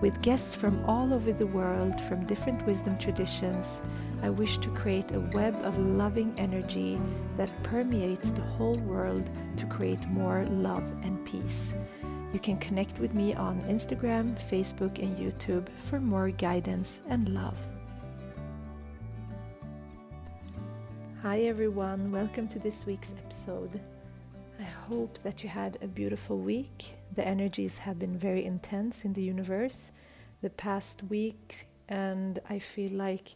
With guests from all over the world, from different wisdom traditions, I wish to create a web of loving energy that permeates the whole world to create more love and peace. You can connect with me on Instagram, Facebook, and YouTube for more guidance and love. Hi everyone, welcome to this week's episode. I hope that you had a beautiful week. The energies have been very intense in the universe the past week, and I feel like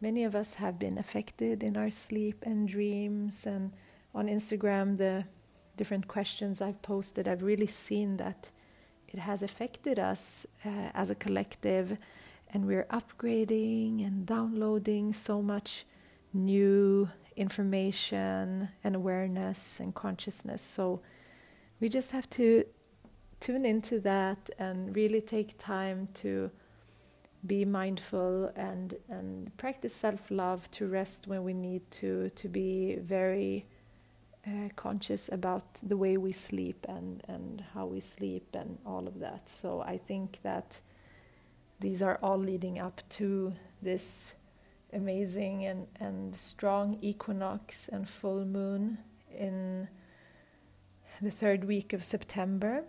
many of us have been affected in our sleep and dreams. And on Instagram, the different questions I've posted, I've really seen that it has affected us as a collective, and we're upgrading and downloading so much new information and awareness and consciousness. So we just have to tune into that and really take time to be mindful and practice self-love, to rest when we need to be very conscious about the way we sleep and how we sleep and all of that. So I think that these are all leading up to this amazing and strong equinox and full moon in the third week of September.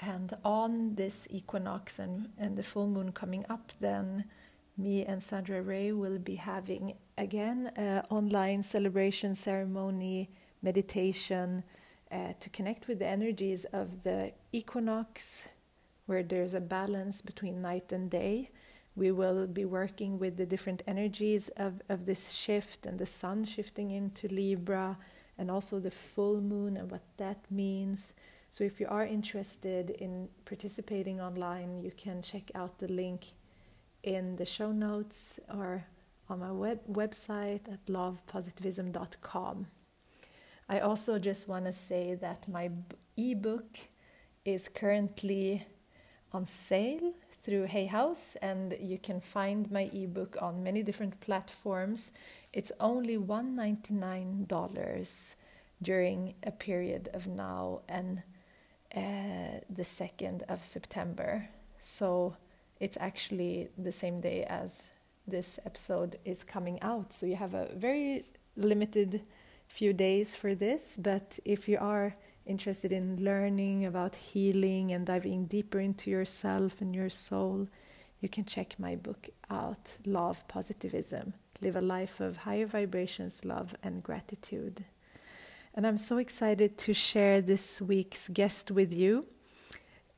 And on this equinox and the full moon coming up, then me and Sandra Ray will be having again an online celebration ceremony, meditation to connect with the energies of the equinox, where there's a balance between night and day. We will be working with the different energies of this shift, and the sun shifting into Libra, and also the full moon and what that means. So if you are interested in participating online, you can check out the link in the show notes or on my website at lovepositivism.com. I also just want to say that my ebook is currently on sale through Hay House, and you can find my ebook on many different platforms. It's only $199 during a period of now and the 2nd of September. So it's actually the same day as this episode is coming out. So you have a very limited few days for this, but if you are interested in learning about healing and diving deeper into yourself and your soul, you can check my book out, Love Positivism, Live a Life of Higher Vibrations, Love and Gratitude. And I'm so excited to share this week's guest with you.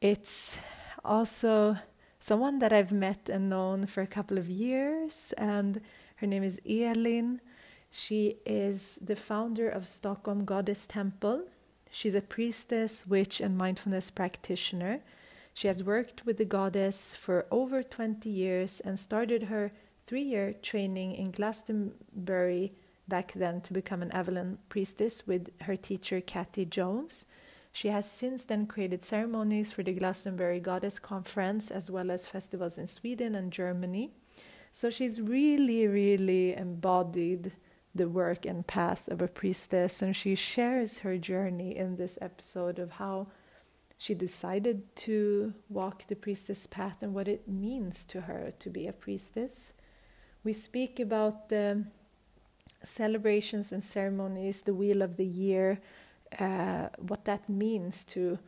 It's also someone that I've met and known for a couple of years, and her name is Erlin. She is the founder of Stockholm Goddess Temple. She's a priestess, witch, and mindfulness practitioner. She has worked with the goddess for over 20 years and started her 3-year training in Glastonbury back then to become an Avalon priestess with her teacher, Kathy Jones. She has since then created ceremonies for the Glastonbury Goddess Conference, as well as festivals in Sweden and Germany. So she's really, really embodied the work and path of a priestess, and she shares her journey in this episode of how she decided to walk the priestess path and what it means to her to be a priestess. We speak about the celebrations and ceremonies, the wheel of the year, what that means to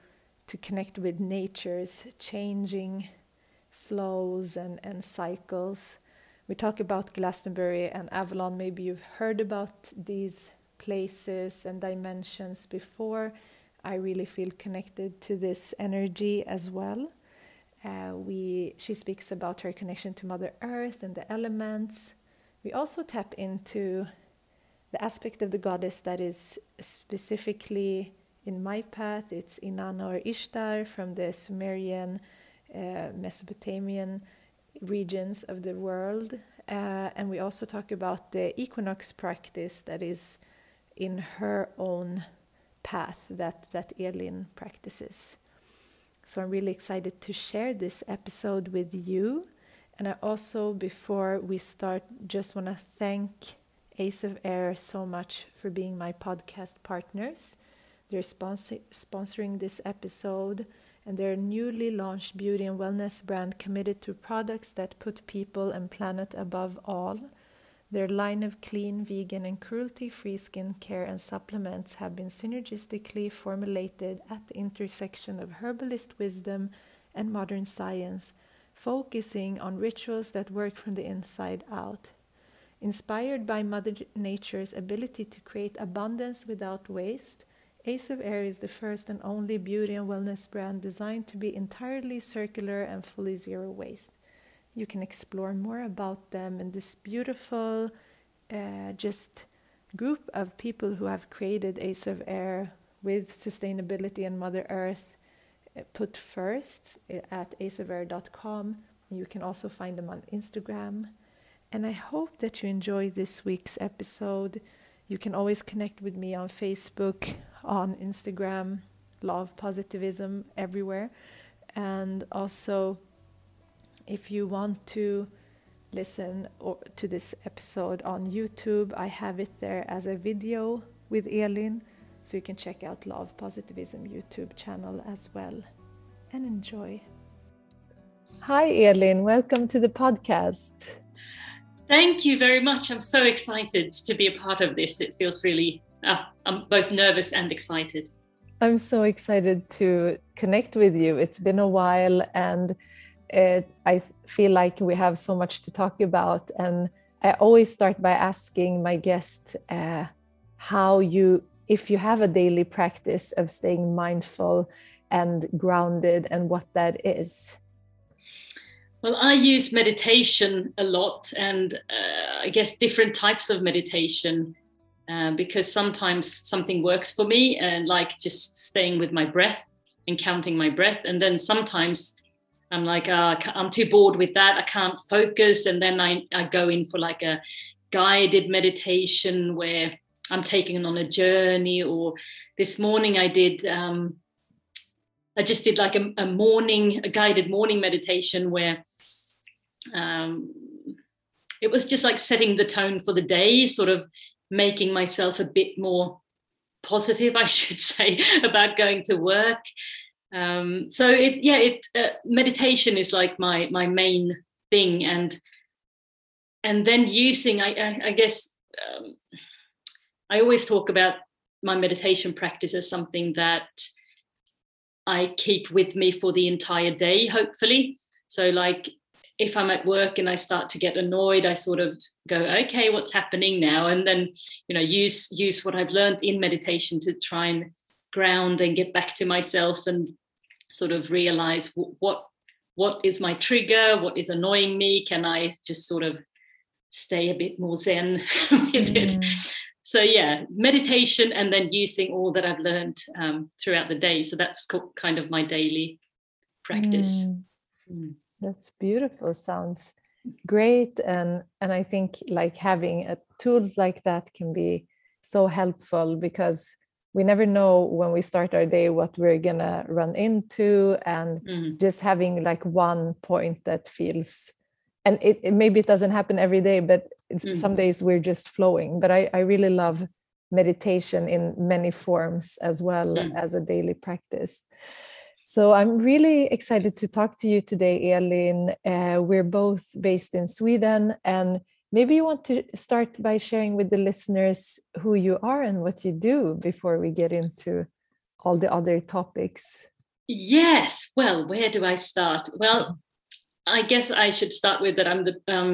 connect with nature's changing flows and cycles. We talk about Glastonbury and Avalon. Maybe you've heard about these places and dimensions before. I really feel connected to this energy as well. She speaks about her connection to Mother Earth and the elements. We also tap into the aspect of the goddess that is specifically in my path. It's Inanna or Ishtar from the Sumerian, Mesopotamian regions of the world, And we also talk about the equinox practice that is in her own path that Erlin practices. So I'm really excited to share this episode with you. And I also, before we start, just want to thank Ace of Air so much for being my podcast partners. They're sponsoring this episode, and they're a newly launched beauty and wellness brand committed to products that put people and planet above all. Their line of clean, vegan, and cruelty-free skincare and supplements have been synergistically formulated at the intersection of herbalist wisdom and modern science, focusing on rituals that work from the inside out. Inspired by Mother Nature's ability to create abundance without waste, Ace of Air is the first and only beauty and wellness brand designed to be entirely circular and fully zero waste. You can explore more about them and this beautiful just group of people who have created Ace of Air with sustainability and Mother Earth put first at aceofair.com. You can also find them on Instagram. And I hope that you enjoy this week's episode. You can always connect with me on Facebook, on Instagram, Love Positivism, everywhere. And also, if you want to listen to this episode on YouTube, I have it there as a video with Erlin, so you can check out Love Positivism YouTube channel as well, and enjoy. Hi Erlin, welcome to the podcast. Thank you very much. I'm so excited to be a part of this. It feels really, I'm both nervous and excited. I'm so excited to connect with you. It's been a while, and I feel like we have so much to talk about, and I always start by asking my guest if you have a daily practice of staying mindful and grounded, and what that is. Well, I use meditation a lot, and I guess different types of meditation, because sometimes something works for me, and like just staying with my breath and counting my breath, and then sometimes I'm like, I'm too bored with that. I can't focus. And then I go in for like a guided meditation where I'm taken on a journey. Or this morning I did, I just did like a guided morning meditation where it was just like setting the tone for the day, sort of making myself a bit more positive, I should say, about going to work. Meditation is like my main thing, and then using, I guess, I always talk about my meditation practice as something that I keep with me for the entire day, hopefully. So like if I'm at work and I start to get annoyed, I sort of go, okay, what's happening now? And then, you know, use what I've learned in meditation to try and ground and get back to myself and sort of realize what is my trigger, what is annoying me, can I just sort of stay a bit more zen with it. So yeah, meditation, and then using all that I've learned throughout the day. So that's kind of my daily practice. That's beautiful, sounds great, and I think like having tools like that can be so helpful, because we never know when we start our day what we're gonna run into, and just having like one point that feels, and it maybe it doesn't happen every day, but some days we're just flowing. But I really love meditation in many forms as well as a daily practice. So I'm really excited to talk to you today, Erlin. We're both based in Sweden, and maybe you want to start by sharing with the listeners who you are and what you do before we get into all the other topics. Yes. Well, where do I start? Well, I guess I should start with that I'm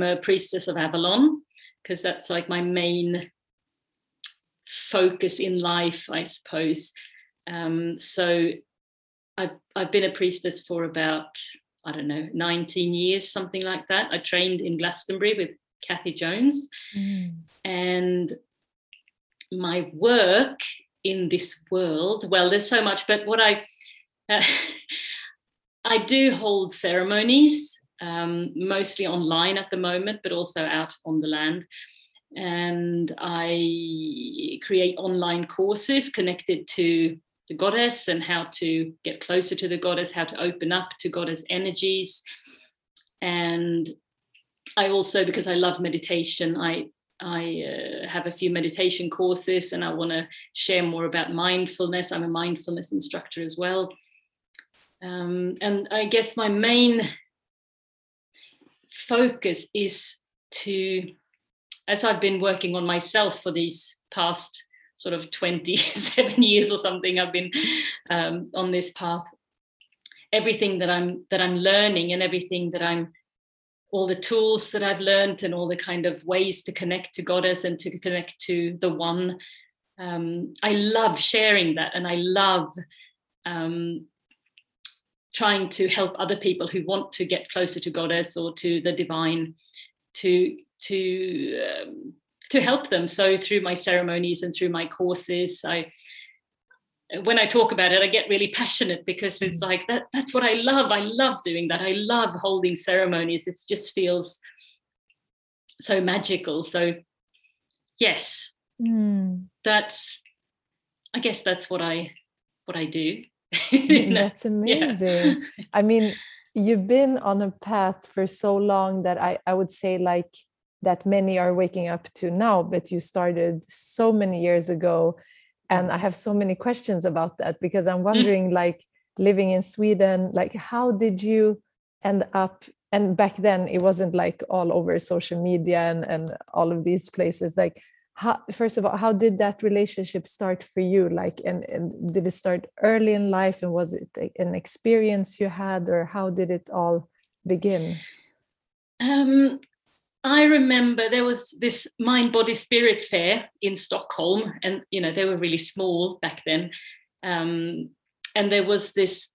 a priestess of Avalon, because that's like my main focus in life, I suppose. So I've been a priestess for about, 19 years, something like that. I trained in Glastonbury with Kathy Jones, and my work in this world, well, there's so much, but what I do hold ceremonies mostly online at the moment, but also out on the land. And I create online courses connected to the goddess and how to get closer to the goddess, how to open up to goddess energies. And I also, because I love meditation, I have a few meditation courses, and I want to share more about mindfulness. I'm a mindfulness instructor as well. And I guess my main focus is to, as I've been working on myself for these past sort of 27 years or something, I've been on this path. Everything that I'm learning and everything that I'm, all the tools that I've learned and all the kind of ways to connect to goddess and to connect to the one. I love sharing that, and I love trying to help other people who want to get closer to goddess or to the divine to help them. So through my ceremonies and through my courses, when I talk about it, I get really passionate, because it's like that's what I love. I love doing that. I love holding ceremonies. It just feels so magical. So yes, that's what I do. You know? That's amazing. Yeah. I mean, you've been on a path for so long that I would say, like, that many are waking up to now, but you started so many years ago. And I have so many questions about that, because I'm wondering, like, living in Sweden, like, how did you end up? And back then it wasn't like all over social media and all of these places. Like, how, first of all, how did that relationship start for you? Like, and did it start early in life? And was it an experience you had, or how did it all begin? I remember there was this Mind Body Spirit fair in Stockholm, and you know, they were really small back then, and there was this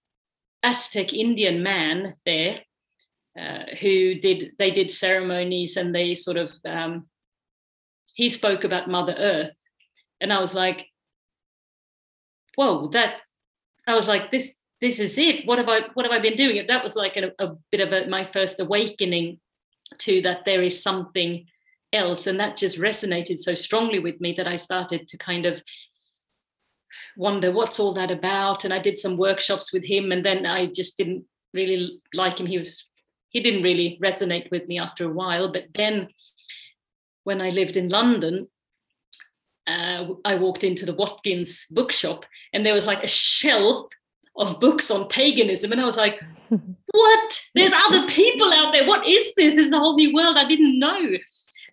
Aztec Indian man there who did ceremonies, and they sort of he spoke about Mother Earth, and I was like, whoa, this is it. What have I been doing? That was like a bit of my first awakening to that there is something else, and that just resonated so strongly with me that I started to kind of wonder, what's all that about? And I did some workshops with him, and then I just didn't really like him. He didn't really resonate with me after a while. But then when I lived in London, I walked into the Watkins bookshop, and there was like a shelf of books on paganism, and I was like, what? There's other people out there. What is this? This is a whole new world. I didn't know.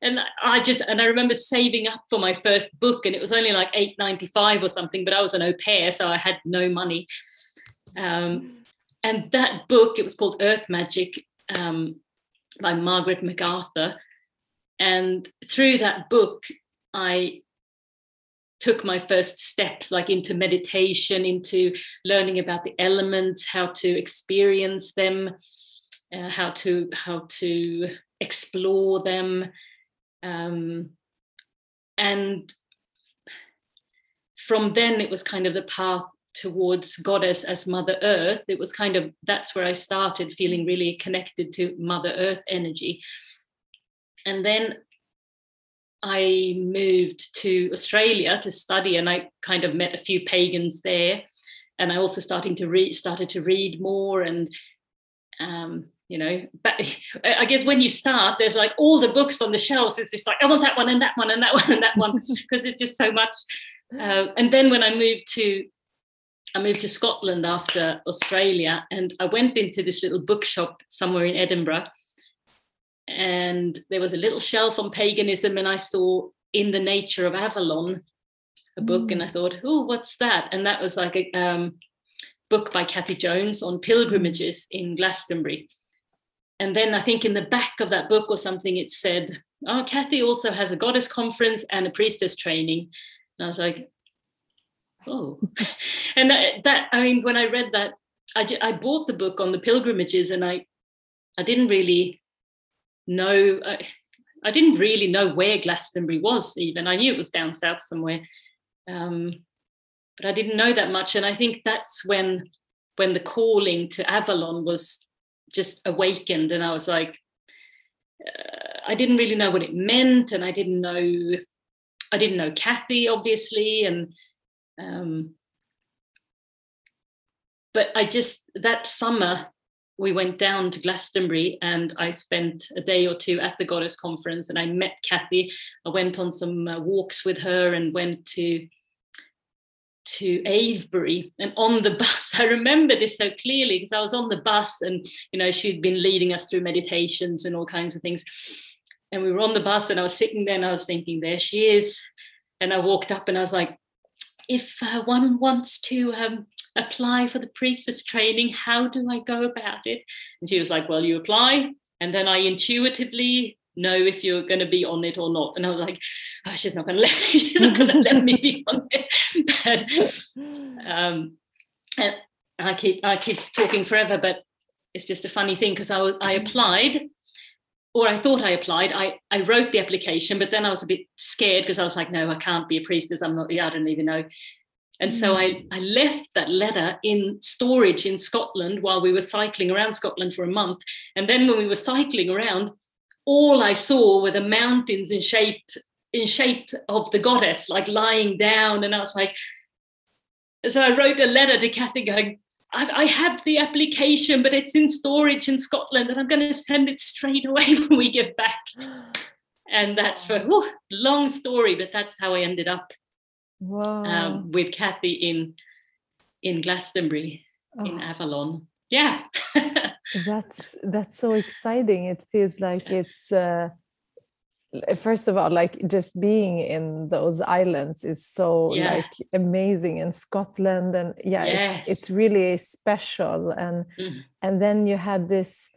And I remember saving up for my first book, and it was only like $8.95 or something, but I was an au pair, so I had no money. And that book, it was called Earth Magic by Margaret MacArthur. And through that book, I took my first steps, like, into meditation, into learning about the elements, how to experience them, how to explore them. And from then it was kind of the path towards goddess as Mother Earth. It was kind of, that's where I started feeling really connected to Mother Earth energy. And then I moved to Australia to study, and I kind of met a few pagans there, and I also started to read more. And you know, but I guess when you start, there's like all the books on the shelves. It's just like, I want that one and that one and that one and that one, because it's just so much. And then when I moved to Scotland after Australia, and I went into this little bookshop somewhere in Edinburgh. And there was a little shelf on paganism, and I saw In the Nature of Avalon, a book, and I thought, oh, what's that? And that was like a book by Kathy Jones on pilgrimages in Glastonbury. And then I think in the back of that book or something, it said, oh, Kathy also has a goddess conference and a priestess training. And I was like, oh. And that, when I read that, I bought the book on the pilgrimages, and I didn't really... No, I didn't really know where Glastonbury was even. I knew it was down south somewhere, but I didn't know that much. And I think that's when the calling to Avalon was just awakened, and I was like, I didn't really know what it meant, and I didn't know Kathy, obviously, and but I just, that summer we went down to Glastonbury and I spent a day or two at the Goddess Conference, and I met Kathy. I went on some walks with her and went to Avebury, and on the bus, I remember this so clearly because I was on the bus, and you know, she'd been leading us through meditations and all kinds of things, and we were on the bus, and I was sitting there and I was thinking, there she is. And I walked up and I was like, if one wants to apply for the priestess training, how do I go about it? And she was like, well, you apply, and then I intuitively know if you're going to be on it or not. And I was like, oh, she's not going to let me be on it. But and I keep talking forever, but it's just a funny thing, because I applied, or I thought I applied. I wrote the application, but then I was a bit scared because I was like, no, I can't be a priestess. I don't even know. And so I left that letter in storage in Scotland while we were cycling around Scotland for a month. And then when we were cycling around, all I saw were the mountains in shape of the goddess, like lying down. And I was like, so I wrote a letter to Kathy going, I have the application, but it's in storage in Scotland, and I'm going to send it straight away when we get back. And that's a long story, but that's how I ended up with Kathy in Glastonbury, in Avalon. Yeah. That's so exciting. It feels like it's first of all, like just being in those islands is so like amazing, in Scotland, and it's really special. And and then you had this,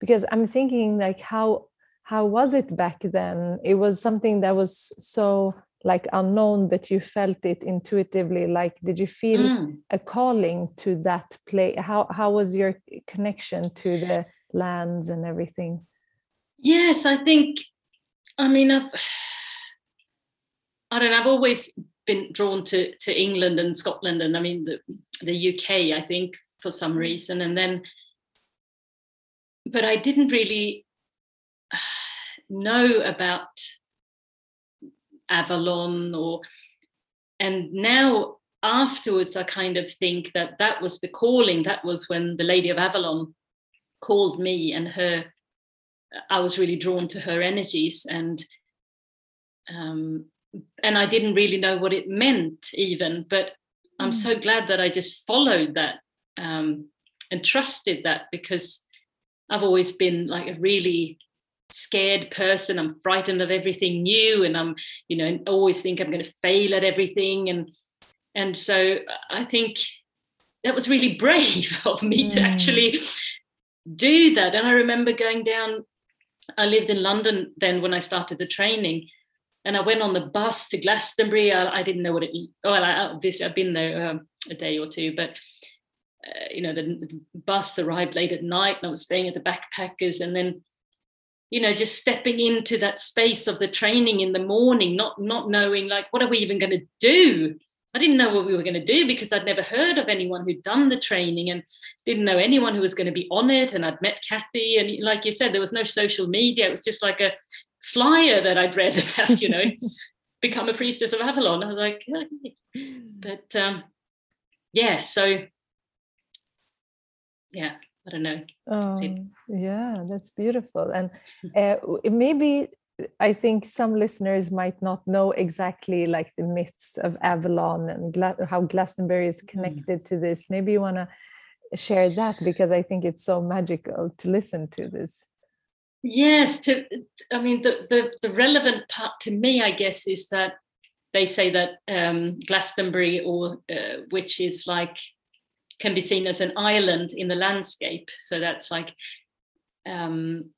because I'm thinking like how was it back then? It was something that was so like unknown, but you felt it intuitively. Like, did you feel a calling to that place? How was your connection to the lands and everything? Yes, I think, I mean, I've always been drawn to England and Scotland, and I mean the UK, I think, for some reason. And then, but I didn't really know about Avalon, and now afterwards I kind of think that was the calling. That was when the Lady of Avalon called me, and I was really drawn to her energies, and I didn't really know what it meant even, but I'm so glad that I just followed that and trusted that, because I've always been like a really scared person. I'm frightened of everything new, and I'm, you know, always think I'm going to fail at everything, and so I think that was really brave of me to actually do that. And I remember going down, I lived in London then when I started the training, and I went on the bus to Glastonbury. I didn't know what it, well, I, obviously I've been there a day or two, but you know, the bus arrived late at night, and I was staying at the Backpackers, and then, you know, just stepping into that space of the training in the morning, not knowing, like, what are we even going to do? I didn't know what we were going to do, because I'd never heard of anyone who'd done the training, and didn't know anyone who was going to be on it. And I'd met Kathy, and like you said, there was no social media. It was just like a flyer that I'd read about, you know, become a priestess of Avalon. I was like, okay. But I don't know. Yeah, that's beautiful. And maybe I think some listeners might not know exactly like the myths of Avalon and how Glastonbury is connected to this. Maybe you want to share that, because I think it's so magical to listen to this. Yes, the relevant part to me, I guess, is that they say that Glastonbury, or which is like, can be seen as an island in the landscape. So that's like in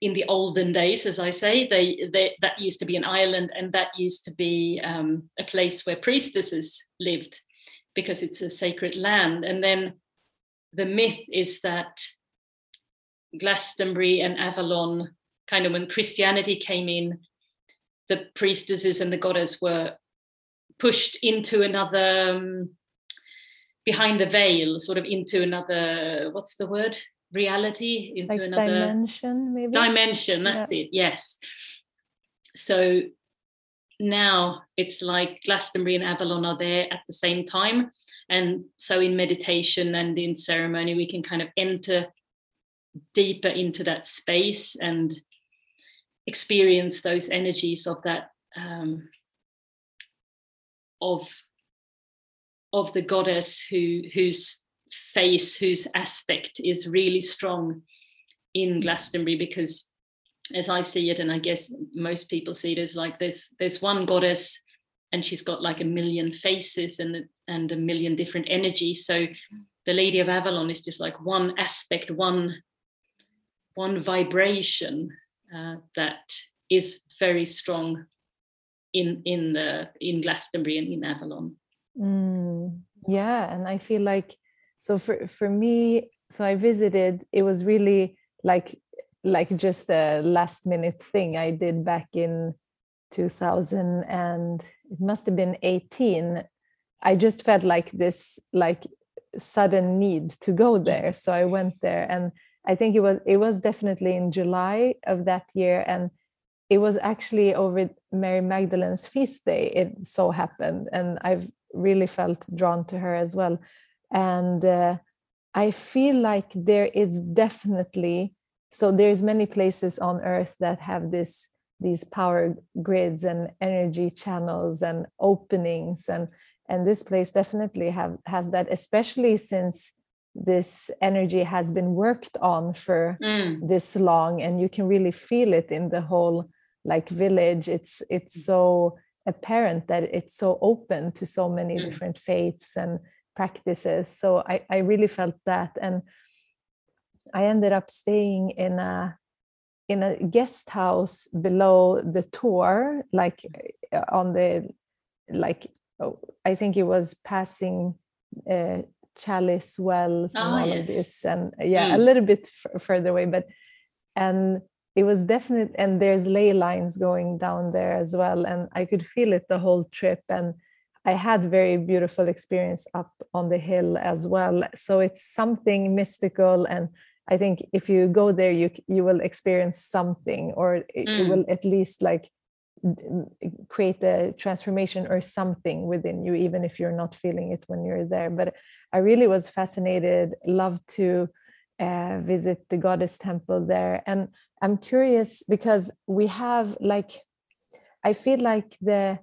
the olden days, as I say, they that used to be an island, and that used to be a place where priestesses lived, because it's a sacred land. And then the myth is that Glastonbury and Avalon, kind of when Christianity came in, the priestesses and the goddess were pushed into another, behind the veil, sort of into another, what's the word? reality, into like another dimension, maybe. Dimension, that's it, yes. So now it's like Glastonbury and Avalon are there at the same time. And so in meditation and in ceremony, we can kind of enter deeper into that space and experience those energies of that, of the goddess whose face, whose aspect is really strong in Glastonbury, because as I see it, and I guess most people see it, as like there's one goddess and she's got like a million faces and a million different energies. So the Lady of Avalon is just like one aspect, one vibration that is very strong in Glastonbury and in Avalon. Yeah, and I feel like, so for me, so I visited, it was really like just a last minute thing I did back in 2000, and it must have been 18. I just felt like this sudden need to go there, so I went there, and I think it was definitely in July of that year, and it was actually over Mary Magdalene's feast day, it so happened, and I've really felt drawn to her as well. And I feel like there is definitely, so there's many places on earth that have these power grids and energy channels and openings, and this place definitely has that, especially since this energy has been worked on for this long, and you can really feel it in the whole village. It's so apparent that it's so open to so many different faiths and practices. So I really felt that, and I ended up staying in a guest house below the tour, on the I think it was passing Chalice Wells and of this, and a little bit further away, but and it was definite, and there's ley lines going down there as well, and I could feel it the whole trip, and I had very beautiful experience up on the hill as well. So it's something mystical, and I think if you go there, you will experience something, or it will at least create a transformation or something within you, even if you're not feeling it when you're there. But I really was fascinated, loved to visit the goddess temple there. And I'm curious because we have I feel like the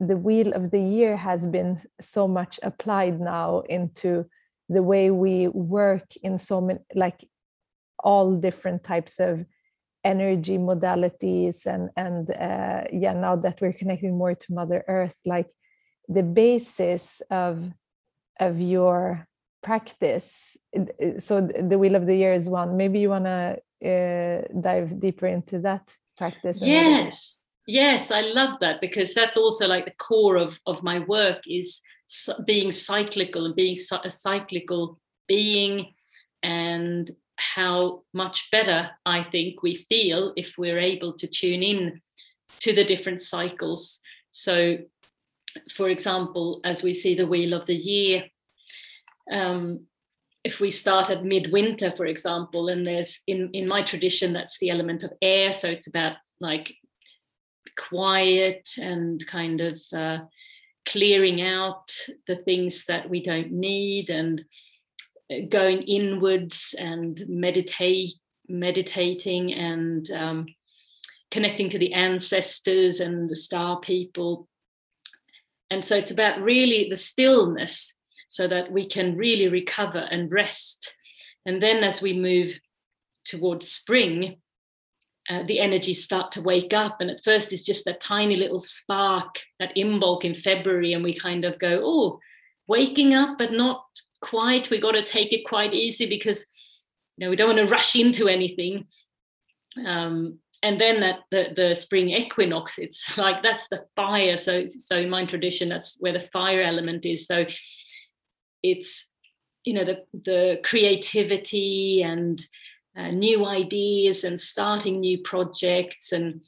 wheel of the year has been so much applied now into the way we work in so many, all different types of energy modalities, and now that we're connecting more to Mother Earth, the basis of your practice. So the wheel of the year is one. Maybe you want to dive deeper into that practice. Yes, I love that, because that's also the core of my work, is being cyclical and being a cyclical being, and how much better I think we feel if we're able to tune in to the different cycles. So, for example, as we see the wheel of the year, if we start at midwinter, for example, and there's in my tradition, that's the element of air. So it's about quiet and kind of clearing out the things that we don't need, and going inwards and meditating and connecting to the ancestors and the star people. And so it's about really the stillness, so that we can really recover and rest. And then as we move towards spring, the energies start to wake up, and at first it's just that tiny little spark, that imbolc in February, and we kind of go, oh, waking up, but not quite. We got to take it quite easy, because we don't want to rush into anything. And then at the spring equinox, it's that's the fire. So in my tradition, that's where the fire element is. So it's the creativity and new ideas and starting new projects, and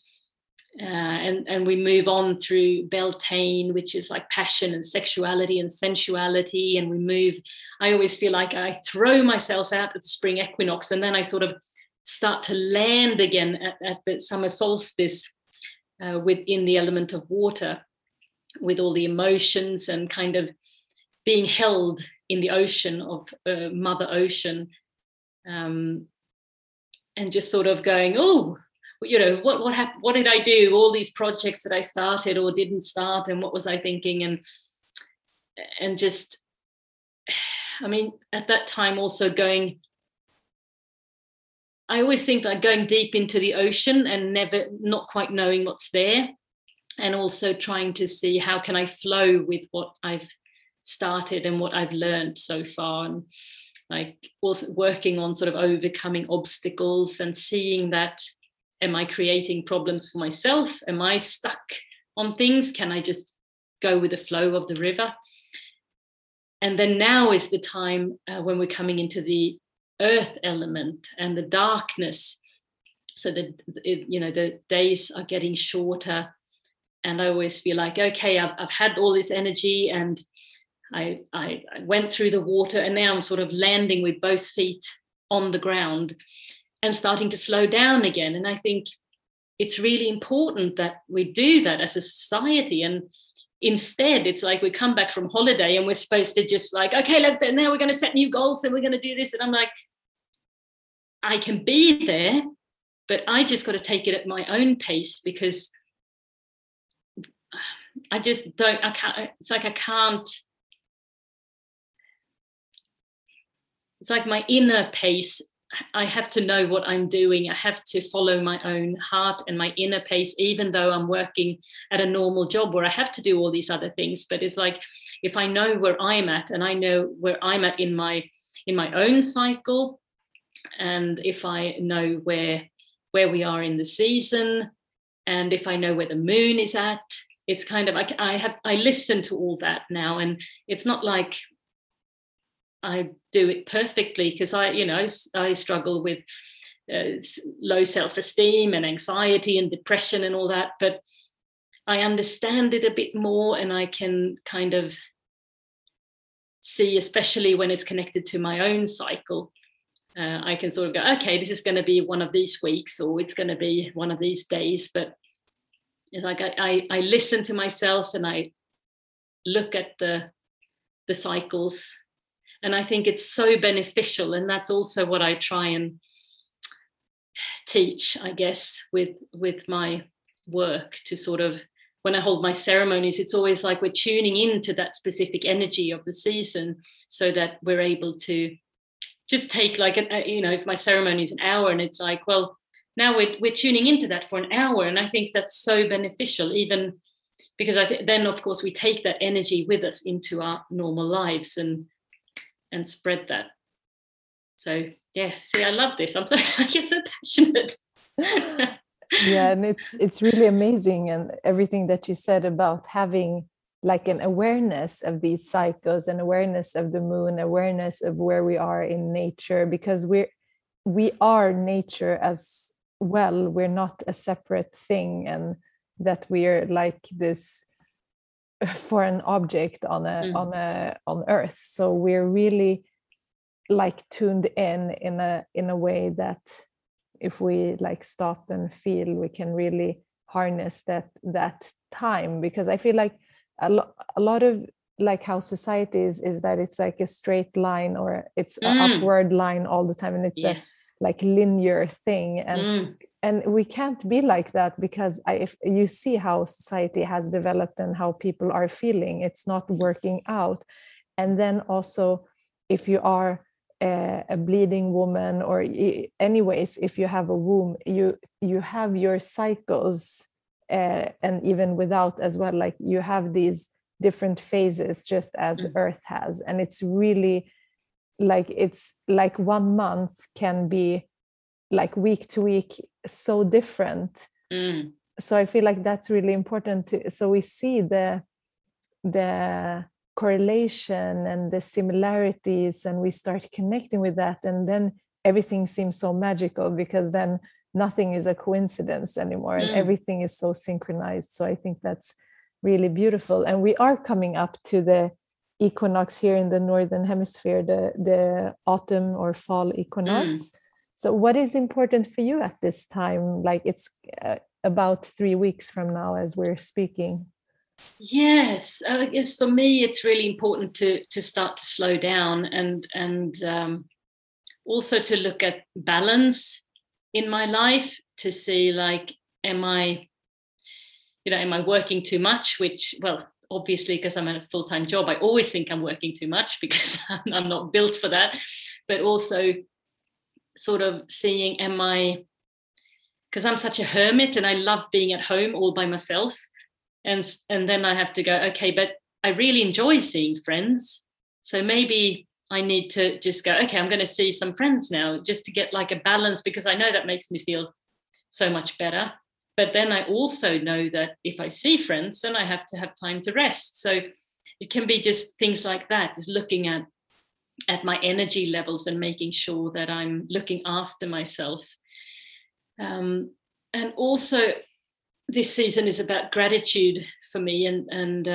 and we move on through Beltane, which is like passion and sexuality and sensuality, and we move. I always feel like I throw myself out at the spring equinox, and then I sort of start to land again at the summer solstice within the element of water, with all the emotions and kind of being held in the ocean of Mother Ocean, and just sort of going, oh, you know, what happened? What did I do? All these projects that I started or didn't start, and what was I thinking? And just, I mean, at that time also going, I always think like going deep into the ocean and never, not quite knowing what's there, and also trying to see how can I flow with what I've started and what I've learned so far, and like also working on sort of overcoming obstacles and seeing that, am I creating problems for myself? Am I stuck on things? Can I just go with the flow of the river? And then now is the time when we're coming into the earth element and the darkness, so that, you know, the days are getting shorter, and I always feel like, okay, I've had all this energy, and I went through the water, and now I'm sort of landing with both feet on the ground and starting to slow down again. And I think it's really important that we do that as a society, and instead it's like we come back from holiday and we're supposed to just like, okay, let's do, now we're going to set new goals and we're going to do this, and I'm like, I can be there, but I just got to take it at my own pace, because it's like my inner pace, I have to know what I'm doing. I have to follow my own heart and my inner pace, even though I'm working at a normal job where I have to do all these other things. But it's like, if I know where I'm at, and I know where I'm at in my own cycle, and if I know where we are in the season, and if I know where the moon is at, it's kind of like I listen to all that now, and it's not like I do it perfectly, because I struggle with low self-esteem and anxiety and depression and all that, but I understand it a bit more, and I can kind of see, especially when it's connected to my own cycle, I can sort of go, okay, this is going to be one of these weeks, or it's going to be one of these days. But it's like I listen to myself, and I look at the cycles. And I think it's so beneficial, and that's also what I try and teach, I guess, with my work, to sort of, when I hold my ceremonies, it's always like we're tuning into that specific energy of the season, so that we're able to just take like, if my ceremony is an hour, and it's like, well, now we're tuning into that for an hour. And I think that's so beneficial, even because then, of course, we take that energy with us into our normal lives and spread that. So yeah, see, I love this. I get so passionate. Yeah, and it's really amazing, and everything that you said about having like an awareness of these cycles, an awareness of the moon, awareness of where we are in nature, because we are nature as well. We're not a separate thing, and that we're like this foreign object on Earth. So we're really like tuned in a way that if we like stop and feel, we can really harness that time. Because I feel like a lot of like how society is that it's like a straight line, or it's an upward line all the time, and it's a like linear thing, and we can't be like that, because if you see how society has developed and how people are feeling, it's not working out. And then also, if you are a bleeding woman, or anyways, if you have a womb, you have your cycles, and even without as well, like you have these different phases, just as Earth has. And it's really like, it's like 1 month can be like week to week so different. So I feel like that's really important so we see the correlation and the similarities, and we start connecting with that, and then everything seems so magical, because then nothing is a coincidence anymore, and everything is so synchronized. So I think that's really beautiful. And we are coming up to the equinox here in the northern hemisphere, the autumn or fall equinox. So what is important for you at this time? Like, it's about 3 weeks from now as we're speaking. Yes, I guess for me it's really important to start to slow down and also to look at balance in my life, to see, like, am I working too much? Which, well, obviously, because I'm in a full-time job, I always think I'm working too much because I'm not built for that. But also sort of seeing, because I'm such a hermit and I love being at home all by myself. And then I have to go, okay, but I really enjoy seeing friends. So maybe I need to just go, okay, I'm going to see some friends now, just to get like a balance, because I know that makes me feel so much better. But then I also know that if I see friends, then I have to have time to rest. So it can be just things like that, just looking at my energy levels and making sure that I'm looking after myself. And also, this season is about gratitude for me, and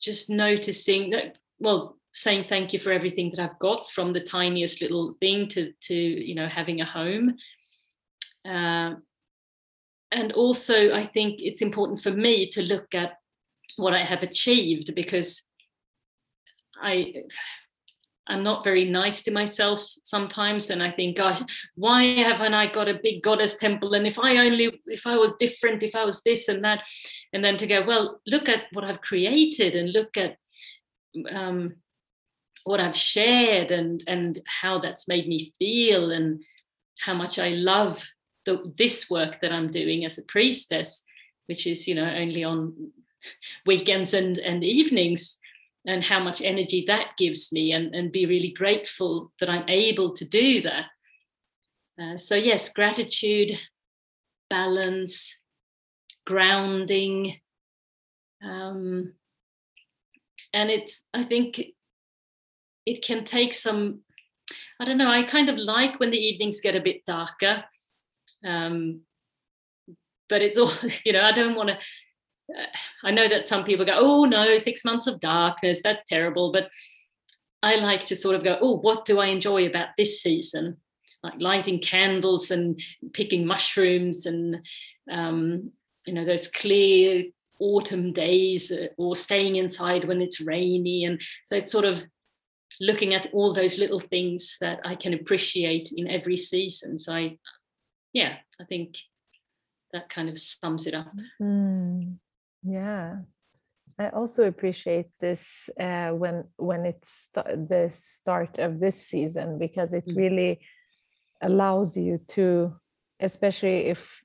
just noticing that, well, saying thank you for everything that I've got, from the tiniest little thing to having a home. And also, I think it's important for me to look at what I have achieved, because I'm not very nice to myself sometimes, and I think, gosh, why haven't I got a big goddess temple? And if I was different, if I was this and that, and then to go, well, look at what I've created, and look at what I've shared, and how that's made me feel, and how much I love this work that I'm doing as a priestess, which is, only on weekends and evenings, and how much energy that gives me, and be really grateful that I'm able to do that. So yes, gratitude, balance, grounding, and it's, I think it can take some, I don't know, I kind of like when the evenings get a bit darker, but it's all, I don't want to, I know that some people go, oh no, 6 months of darkness, that's terrible. But I like to sort of go, oh, what do I enjoy about this season? Like lighting candles and picking mushrooms, and, those clear autumn days, or staying inside when it's rainy. And so it's sort of looking at all those little things that I can appreciate in every season. So I think that kind of sums it up. Yeah, I also appreciate this when it's the start of this season, because it really allows you to, especially if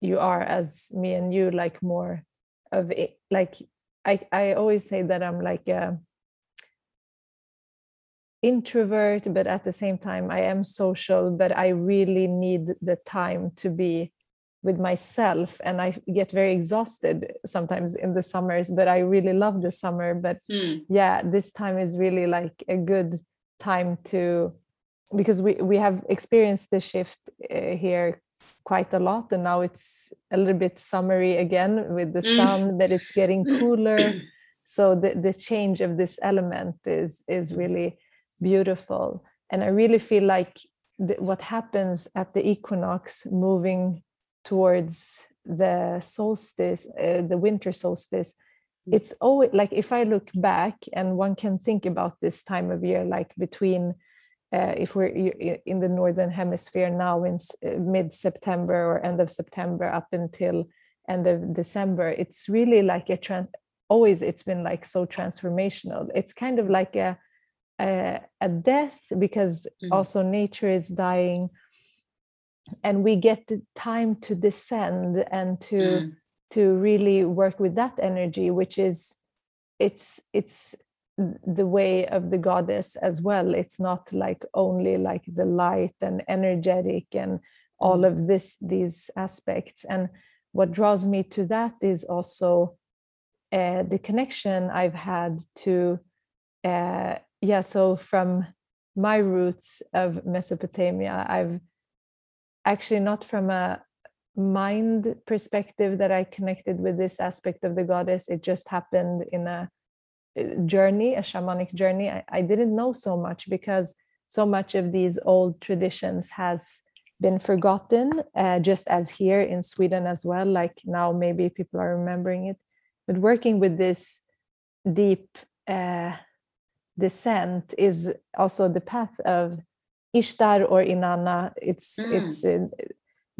you are as me and you, like more of it, like I always say that I'm like a introvert, but at the same time I am social, but I really need the time to be with myself, and I get very exhausted sometimes in the summers, but I really love the summer. But yeah, this time is really like a good time to, because we have experienced the shift here quite a lot, and now it's a little bit summery again with the sun, but it's getting cooler. So the change of this element is really beautiful, and I really feel like what happens at the equinox, moving towards the solstice, the winter solstice, it's always like, if I look back, and one can think about this time of year, like between if we're in the northern hemisphere now in mid-September or end of September up until end of December, it's really like always it's been like so transformational. It's kind of like a death, because also nature is dying, and we get the time to descend and to really work with that energy, which is it's the way of the goddess as well. It's not like only like the light and energetic and all of these aspects. And what draws me to that is also the connection I've had to so from my roots of Mesopotamia, I've actually not from a mind perspective that I connected with this aspect of the goddess. It just happened in a journey, a shamanic journey. I didn't know so much because so much of these old traditions has been forgotten, just as here in Sweden as well. Like now maybe people are remembering it, but working with this deep descent is also the path of Ishtar or Inanna. It's the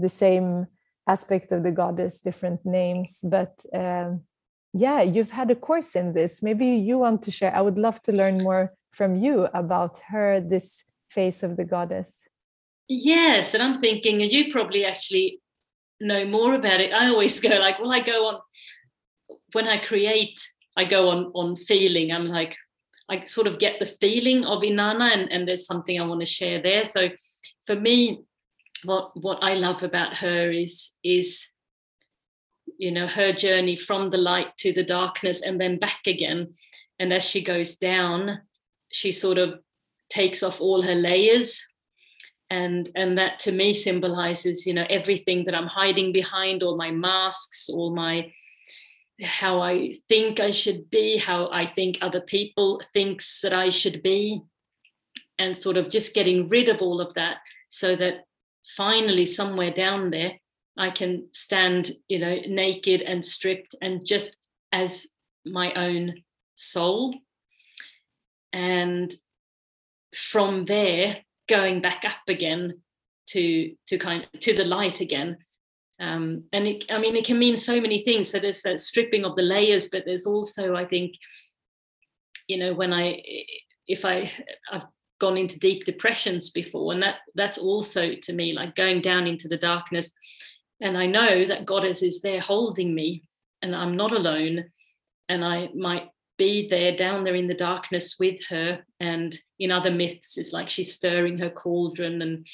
same aspect of the goddess, different names, but yeah, you've had a course in this. Maybe you want to share. I would love to learn more from you about her, this face of the goddess. Yes, and I'm thinking you probably actually know more about it. I always go like, well, I go on when I create, I go on feeling. I'm like, I sort of get the feeling of Inanna, and there's something I want to share there. So for me, what I love about her is you know, her journey from the light to the darkness and then back again. And as she goes down, she sort of takes off all her layers. And that to me symbolizes, you know, everything that I'm hiding behind, all my masks, all my, how I think I should be, how I think other people thinks that I should be, and sort of just getting rid of all of that so that finally somewhere down there, I can stand, you know, naked and stripped and just as my own soul. And from there, going back up again to the light again. And it, I mean, it can mean so many things. So there's that stripping of the layers, but there's also, I think, you know, when I've gone into deep depressions before, and that's also to me like going down into the darkness. And I know that Goddess is there holding me, and I'm not alone, and I might be there down there in the darkness with her. And in other myths, it's like she's stirring her cauldron, and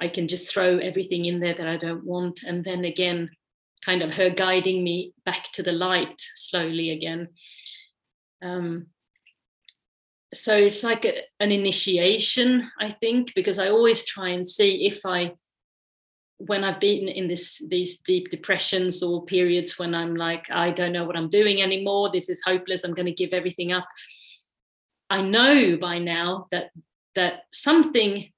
I can just throw everything in there that I don't want. And then again, kind of her guiding me back to the light slowly again. So it's like an initiation, I think, because I always try and see if when I've been in these deep depressions or periods when I'm like, I don't know what I'm doing anymore, this is hopeless, I'm going to give everything up. I know by now that something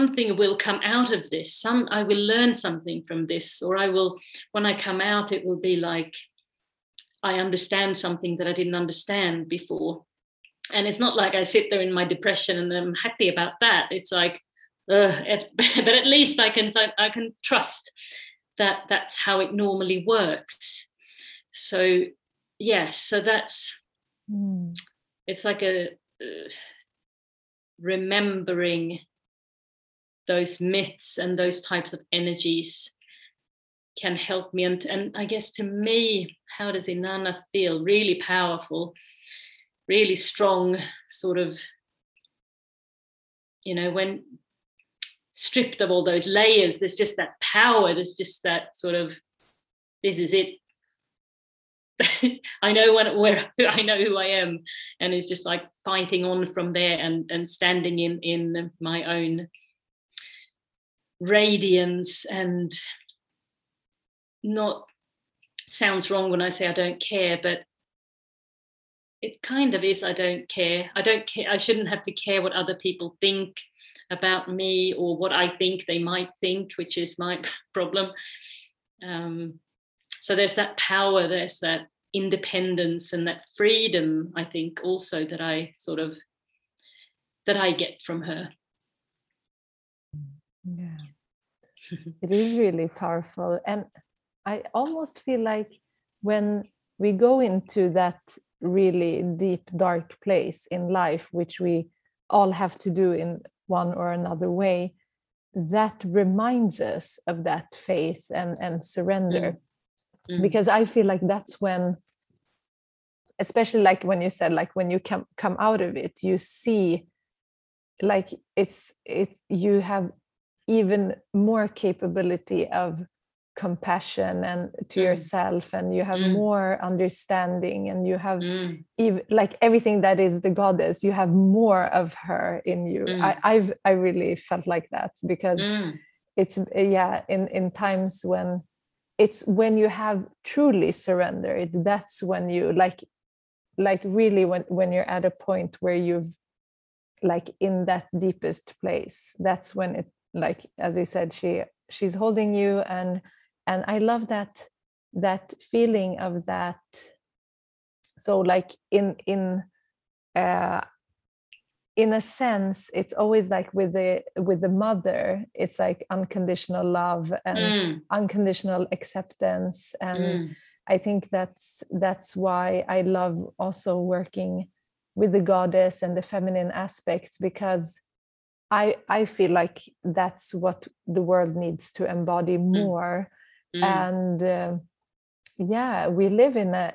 will come out of this. I will learn something from this, or I will, when I come out, it will be like, I understand something that I didn't understand before. And it's not like I sit there in my depression and I'm happy about that. It's like, but at least I can trust that that's how it normally works. So yes, so that's it's like a remembering those myths and those types of energies can help me. And I guess to me, how does Inanna feel? Really powerful, really strong, sort of, you know, when stripped of all those layers, there's just that power, there's just that sort of, this is it. I know I know who I am, and it's just like fighting on from there and standing in my own radiance. And not, sounds wrong when I say I don't care, but it kind of is. I don't care. I shouldn't have to care what other people think about me or what I think they might think, which is my problem. So there's that power, there's that independence and that freedom, I think also that I get from her. Yeah, it is really powerful. And I almost feel like when we go into that really deep, dark place in life, which we all have to do in one or another way, that reminds us of that faith and surrender. Mm-hmm. Because I feel like that's when, especially like when you said, like when you come out of it, you see like you have even more capability of compassion and to yourself, and you have more understanding, and you have even, like everything that is the goddess, you have more of her in you. I really felt like that because it's in times when it's when you have truly surrendered, that's when you really when you're at a point where you've in that deepest place, that's when it, as you said, she's holding you, and I love that feeling of that. So in a sense, it's always with the mother, it's unconditional love and unconditional acceptance. And I think that's why I love also working with the goddess and the feminine aspects, because I feel that's what the world needs to embody more. And we live in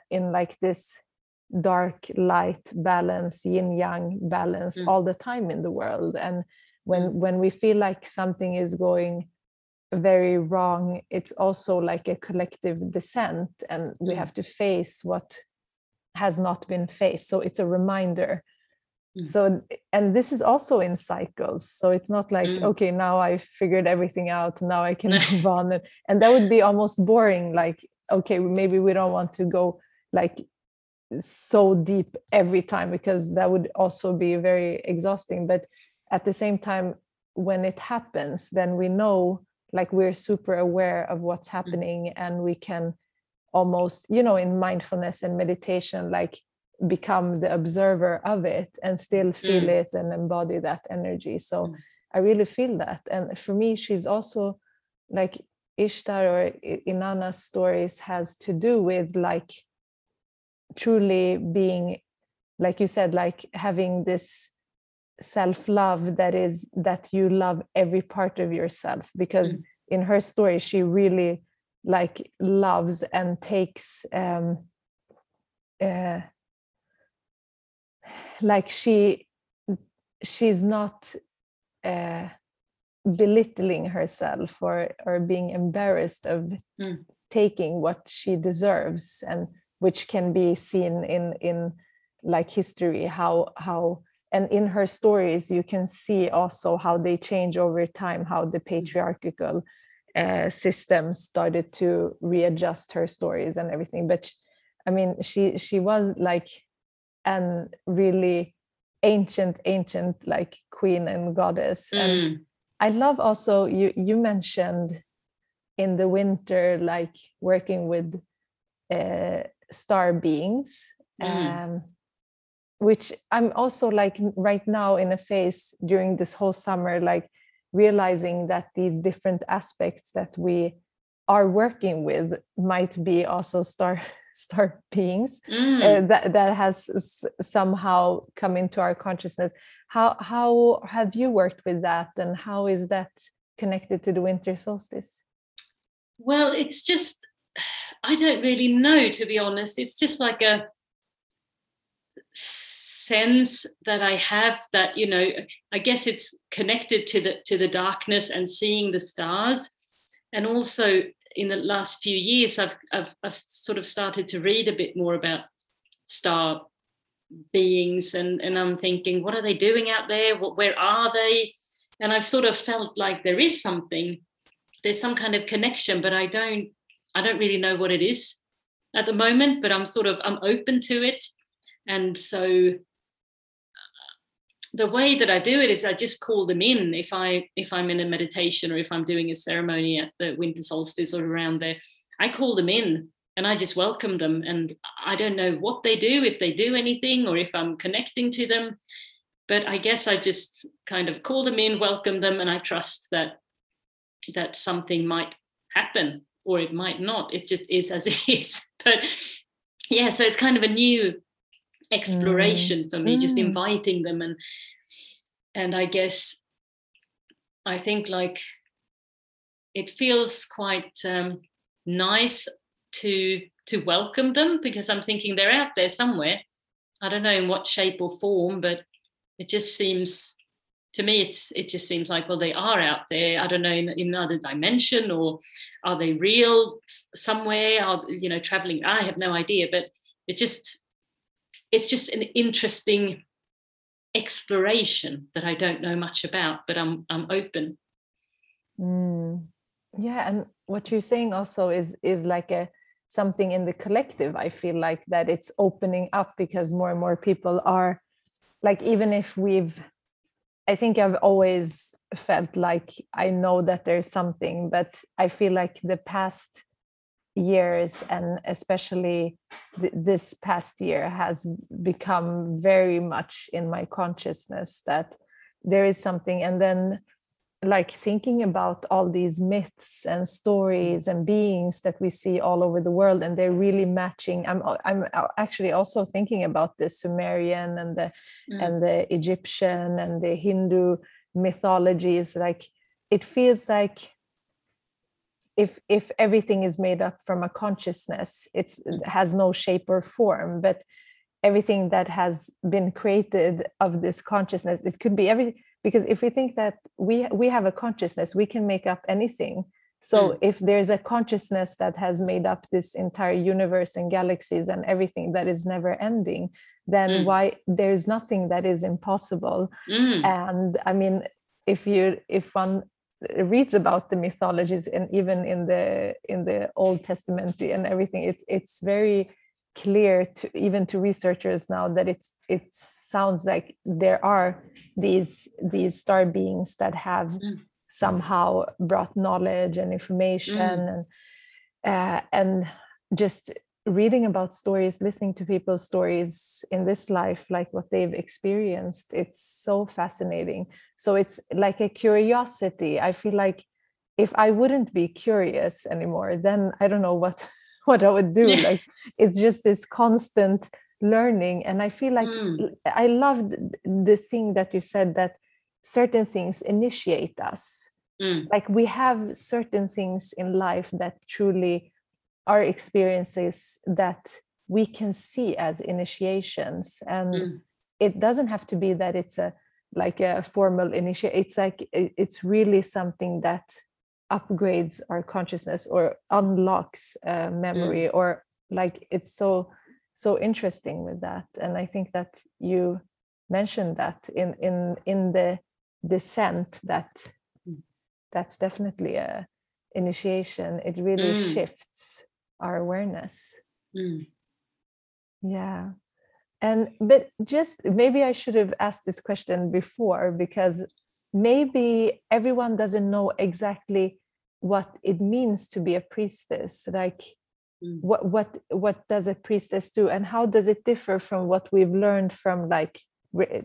this dark light balance, yin yang balance all the time in the world. And when we feel something is going very wrong, it's also a collective descent, and we have to face what has not been faced. So it's a reminder. So, and this is also in cycles, so it's not okay, now I figured everything out, now I can move on, and that would be almost boring. Okay, maybe we don't want to go so deep every time, because that would also be very exhausting. But at the same time, when it happens, then we know we're super aware of what's happening, and we can almost, in mindfulness and meditation, become the observer of it and still feel it and embody that energy. So I really feel that. And for me, she's also Ishtar or Inanna's stories has to do with truly being, like you said, having this self-love that you love every part of yourself, because in her story, she really loves and takes she's not belittling herself or being embarrassed of taking what she deserves, and which can be seen in history, how and in her stories you can see also how they change over time, how the patriarchal system started to readjust her stories and everything. But she was and really ancient queen and goddess. And I love also you mentioned in the winter working with star beings, which I'm also right now in a phase during this whole summer, realizing that these different aspects that we are working with might be also star beings that has somehow come into our consciousness. How have you worked with that, and how is that connected to the winter solstice? Well, it's just, I don't really know, to be honest. It's just a sense that I have that, I guess it's connected to the darkness and seeing the stars. And also in the last few years, I've sort of started to read a bit more about star beings, and I'm thinking, what are they doing out there? Where are they? And I've sort of felt there is something, there's some kind of connection, but I don't really know what it is at the moment, but I'm open to it. And so the way that I do it is I just call them in. If I'm in a meditation, or if I'm doing a ceremony at the winter solstice or around there, I call them in and I just welcome them. And I don't know what they do, if they do anything, or if I'm connecting to them. But I guess I just kind of call them in, welcome them, and I trust that something might happen, or it might not. It just is as it is. But yeah, so it's kind of a new exploration for me, just inviting them. And I guess I think it feels quite nice to welcome them, because I'm thinking they're out there somewhere. I don't know in what shape or form, but it just seems to me, it just seems they are out there. I don't know, in another dimension, or are they real somewhere? Are traveling? I have no idea, but it's just an interesting exploration that I don't know much about, but I'm open. Yeah, and what you're saying also is like a something in the collective. I feel like that it's opening up because more and more people are like, even if I think I've always felt like I know that there's something, but I feel like the past years and especially this past year has become very much in my consciousness that there is something. And then like thinking about all these myths and stories and beings that we see all over the world, and they're really matching. I'm actually also thinking about the Sumerian and the Egyptian and the Hindu mythologies. Like it feels like if everything is made up from a consciousness, it has no shape or form, but everything that has been created of this consciousness, it could be everything. Because if we think that we have a consciousness, we can make up anything. So if there's a consciousness that has made up this entire universe and galaxies and everything that is never ending, then why there's nothing that is impossible. And I mean, if one reads about the mythologies and even in the Old Testament and everything, it's very clear to even to researchers now that it sounds like there are these star beings that have somehow brought knowledge and information, and just reading about stories, listening to people's stories in this life, like what they've experienced, it's so fascinating. So it's like a curiosity. I feel like if I wouldn't be curious anymore, then I don't know what I would do. Like it's just this constant learning. And I feel like I loved the thing that you said, that certain things initiate us. Like we have certain things in life that truly are experiences that we can see as initiations. And it doesn't have to be that it's a formal initiation. It's like, it's really something that upgrades our consciousness or unlocks memory, or like it's so interesting with that. And I think that you mentioned that in the descent, that's definitely a initiation. It really shifts our awareness. Yeah. And but just maybe I should have asked this question before, because maybe everyone doesn't know exactly what it means to be a priestess. Like what does a priestess do, and how does it differ from what we've learned from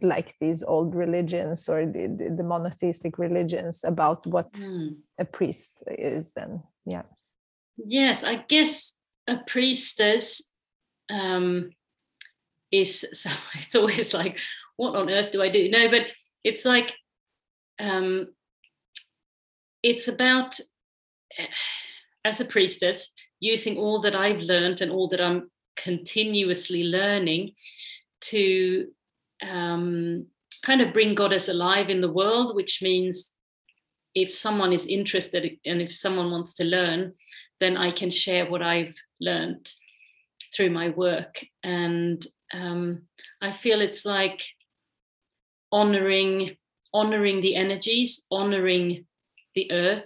like these old religions or the monotheistic religions about what a priest is then? Yeah. Yes, I guess a priestess is, so it's always like, what on earth do I do? No, but it's like, it's about, as a priestess, using all that I've learned and all that I'm continuously learning to kind of bring Goddess alive in the world, which means if someone is interested and if someone wants to learn, then I can share what I've learned through my work. And I feel it's like honoring the energies, honoring the earth,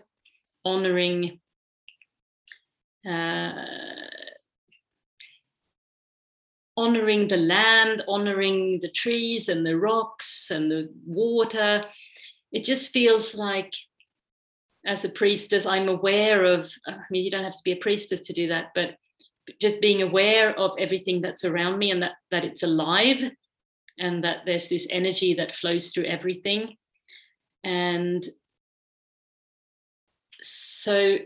honoring honoring the land, honoring the trees and the rocks and the water. It just feels like, as a priestess, I'm aware of, I mean, you don't have to be a priestess to do that, but just being aware of everything that's around me and that it's alive, and that there's this energy that flows through everything. And so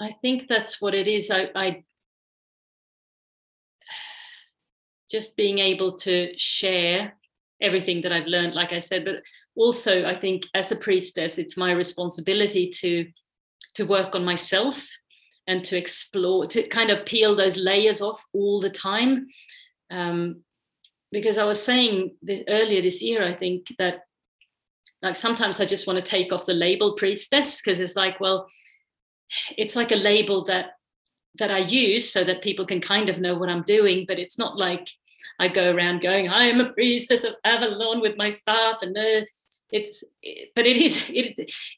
I think that's what it is. I just being able to share everything that I've learned, like I said, but also I think as a priestess, it's my responsibility to work on myself and to explore, to kind of peel those layers off all the time. Because I was saying earlier this year, I think that like sometimes I just want to take off the label priestess, because it's like, well, it's like a label that I use so that people can kind of know what I'm doing, but it's not like I go around going, I am a priestess of Avalon with my staff. And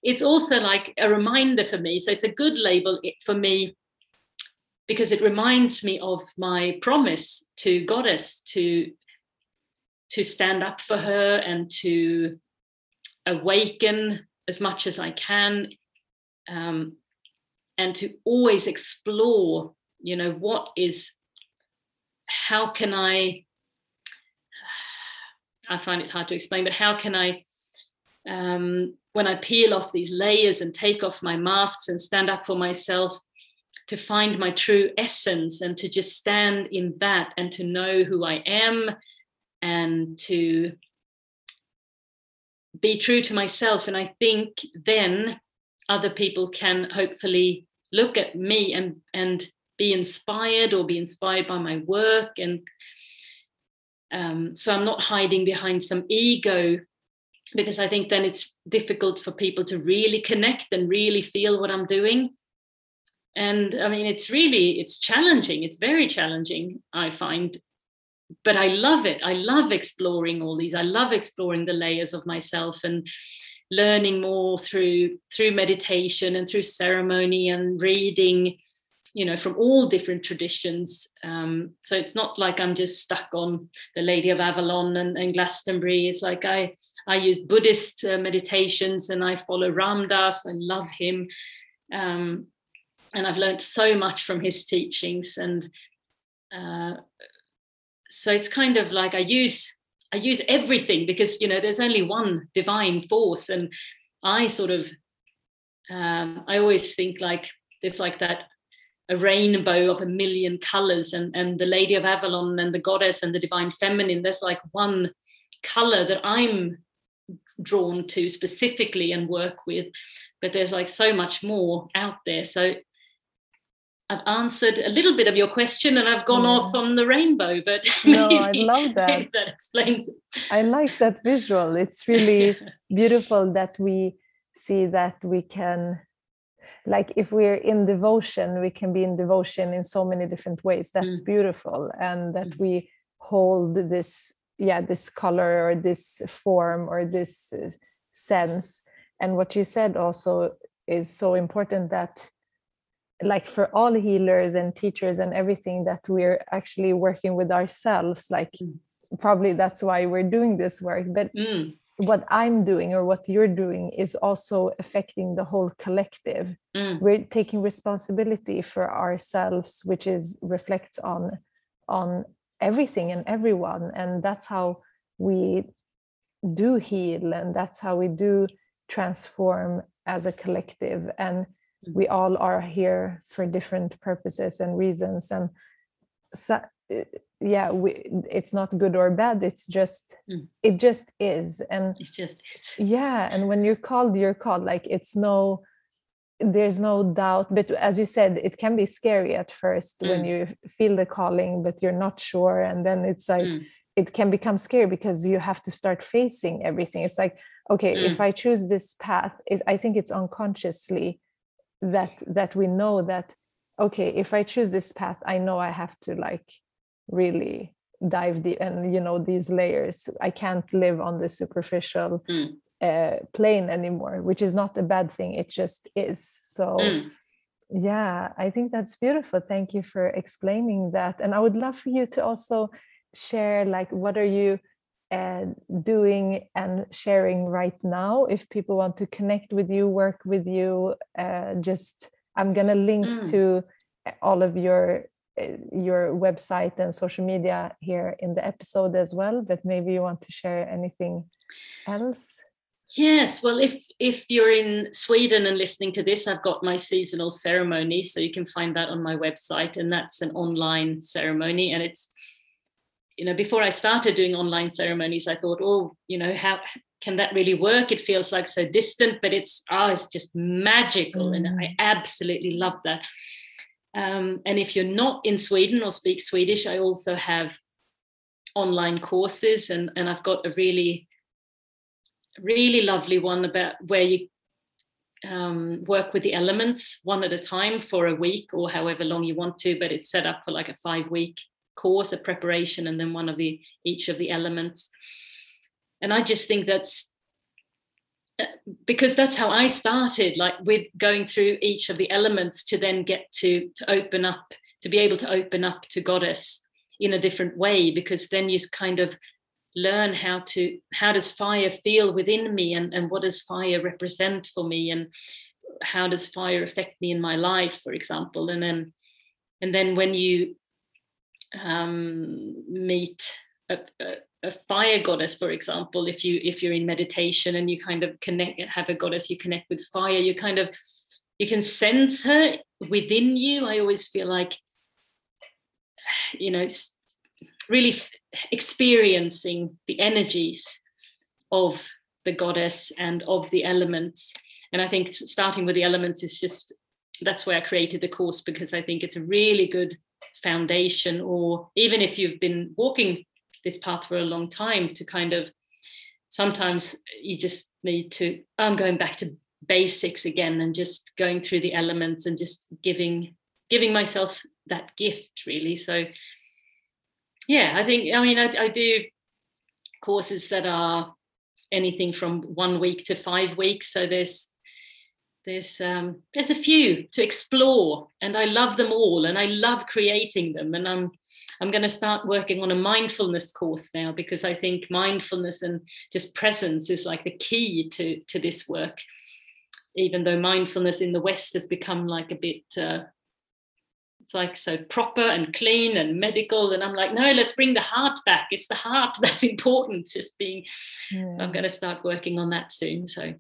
It's also like a reminder for me. So it's a good label for me because it reminds me of my promise to Goddess to stand up for her and to awaken as much as I can, and to always explore, you know, I find it hard to explain, but how can I, when I peel off these layers and take off my masks and stand up for myself, to find my true essence and to just stand in that and to know who I am and to be true to myself. And I think then other people can hopefully look at me and be inspired or be inspired by my work. And so I'm not hiding behind some ego, because I think then it's difficult for people to really connect and really feel what I'm doing. And I mean, it's challenging. It's very challenging, I find. But I love it. I love exploring all these. I love exploring the layers of myself and learning more through meditation and through ceremony and reading, you know, from all different traditions. So it's not like I'm just stuck on the Lady of Avalon and Glastonbury. It's like I use Buddhist meditations and I follow Ramdas. I love him. And I've learned so much from his teachings. And so it's kind of like I use everything, because, you know, there's only one divine force. And I sort of, I always think like there's like that, a rainbow of a million colors, and the Lady of Avalon and the Goddess and the Divine Feminine, there's like one color that I'm drawn to specifically and work with, but there's like so much more out there. So I've answered a little bit of your question and I've gone off on the rainbow, but no, maybe, I love that. Maybe that explains it. I like that visual. It's really beautiful that we see that we can, like, if we're in devotion, we can be in devotion in so many different ways. That's beautiful. And that we hold this, this color or this form or this sense. And what you said also is so important, that like for all healers and teachers and everything, that we're actually working with ourselves. Like probably that's why we're doing this work. But what I'm doing or what you're doing is also affecting the whole collective. We're taking responsibility for ourselves, which is reflects on everything and everyone. And that's how we do heal, and that's how we do transform as a collective. And we all are here for different purposes and reasons. And so, it's not good or bad, it's just it just is. And it's just and when you're called, like there's no doubt. But as you said, it can be scary at first when you feel the calling, but you're not sure. And then it's like it can become scary because you have to start facing everything. It's like, okay, if I choose this path, I think it's unconsciously that we know that, okay, if I choose this path, I know I have to like really dive deep and, you know, these layers. I can't live on the superficial plane anymore, which is not a bad thing. It just is. So I think that's beautiful. Thank you for explaining that. And I would love for you to also share, like, what are you doing and sharing right now if people want to connect with you, work with you? I'm going to link to all of your website and social media here in the episode as well, but maybe you want to share anything else? Yes, well, if you're in Sweden and listening to this, I've got my seasonal ceremony, so you can find that on my website, and that's an online ceremony. And it's, you know, before I started doing online ceremonies, I thought, oh, you know, how can that really work? It feels like so distant, but it's just magical. And I absolutely love that. And if you're not in Sweden or speak Swedish, I also have online courses, and I've got a really, really lovely one about where you work with the elements one at a time for a week or however long you want to, but it's set up for like a 5-week course of preparation, and then each of the elements. And I just think that's because that's how I started, like with going through each of the elements to then get to open up, to be able to open up to goddess in a different way, because then you kind of learn how does fire feel within me, and what does fire represent for me, and how does fire affect me in my life, for example. And then when you meet a fire goddess, for example, if you're in meditation and you kind of have a goddess you connect with fire, you can sense her within you. I always feel like, you know, really experiencing the energies of the goddess and of the elements. And I think starting with the elements is just, that's why I created the course, because I think it's a really good foundation, or even if you've been walking this path for a long time, to kind of, sometimes you just need to, I'm going back to basics again and just going through the elements and just giving myself that gift, really. So yeah, I do courses that are anything from 1 week to 5 weeks, so there's a few to explore, and I love them all, and I love creating them. And I'm going to start working on a mindfulness course now, because I think mindfulness and just presence is like the key to this work, even though mindfulness in the West has become like a bit it's like so proper and clean and medical, and I'm like, no, let's bring the heart back. It's the heart that's important, just being So I'm going to start working on that soon, so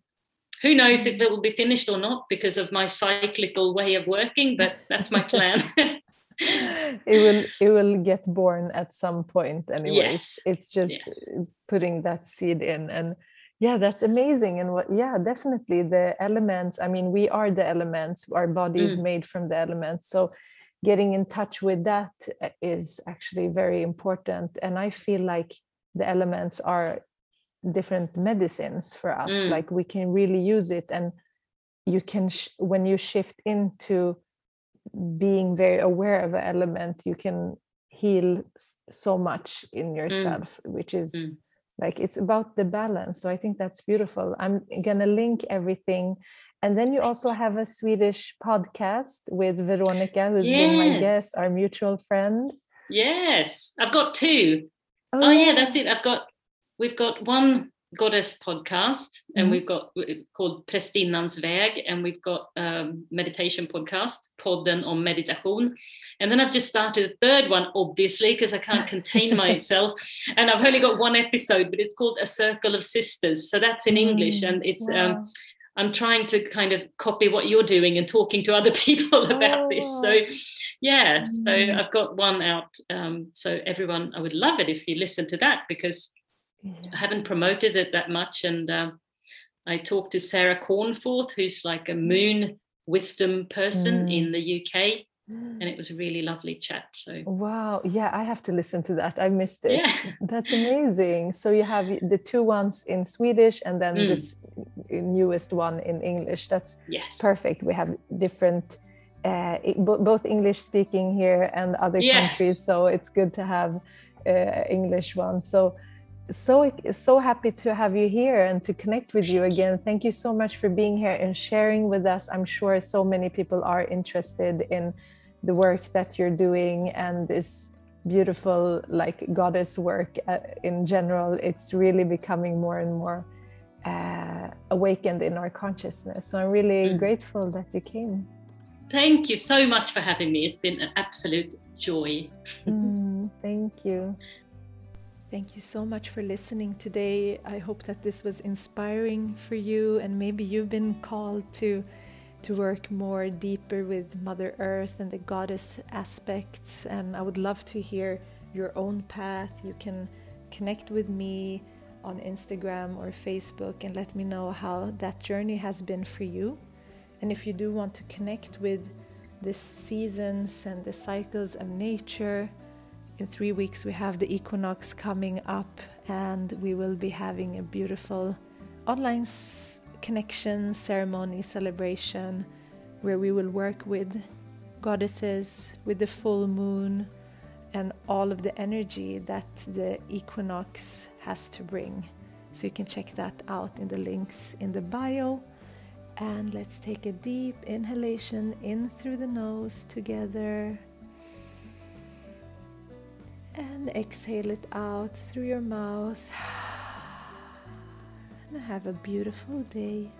who knows if it will be finished or not because of my cyclical way of working, but that's my plan. It will get born at some point anyways. Yes. It's just putting that seed in, and yeah, that's amazing. And definitely the elements, I mean, we are the elements, our body is made from the elements, so getting in touch with that is actually very important. And I feel like the elements are different medicines for us, like we can really use it. And you can when you shift into being very aware of an element, you can heal so much in yourself, which is like, it's about the balance. So I think that's beautiful. I'm going to link everything. And then you also have a Swedish podcast with Veronica, who's been my guest, our mutual friend. Yes, I've got two. Oh yeah, that's it. We've got one goddess podcast, and we've got called prestinans väg, and we've got meditation podcast, podden om meditation, and then I've just started a third one, obviously, because I can't contain myself, and I've only got one episode, but it's called A Circle of Sisters, so that's in English, and it's I'm trying to kind of copy what you're doing and talking to other people about this, so I've got one out, so everyone, I would love it if you listen to that, because I haven't promoted it that much. And I talked to Sarah Cornforth, who's like a moon wisdom person in the UK. And it was a really lovely chat. So wow. Yeah, I have to listen to that. I missed it. Yeah. That's amazing. So you have the two ones in Swedish and then this newest one in English. That's perfect. We have different, both English speaking here and other countries. So it's good to have English one. So happy to have you here and to connect with you again. Thank you so much for being here and sharing with us. I'm sure so many people are interested in the work that you're doing and this beautiful, like, goddess work in general. It's really becoming more and more awakened in our consciousness. So I'm really grateful that you came. Thank you so much for having me. It's been an absolute joy. Thank you. Thank you so much for listening today. I hope that this was inspiring for you, and maybe you've been called to work more deeper with Mother Earth and the goddess aspects, and I would love to hear your own path. You can connect with me on Instagram or Facebook and let me know how that journey has been for you. And if you do want to connect with the seasons and the cycles of nature, in 3 weeks we have the equinox coming up, and we will be having a beautiful online connection ceremony celebration where we will work with goddesses, with the full moon, and all of the energy that the equinox has to bring. So you can check that out in the links in the bio. And let's take a deep inhalation in through the nose together. And exhale it out through your mouth. And have a beautiful day.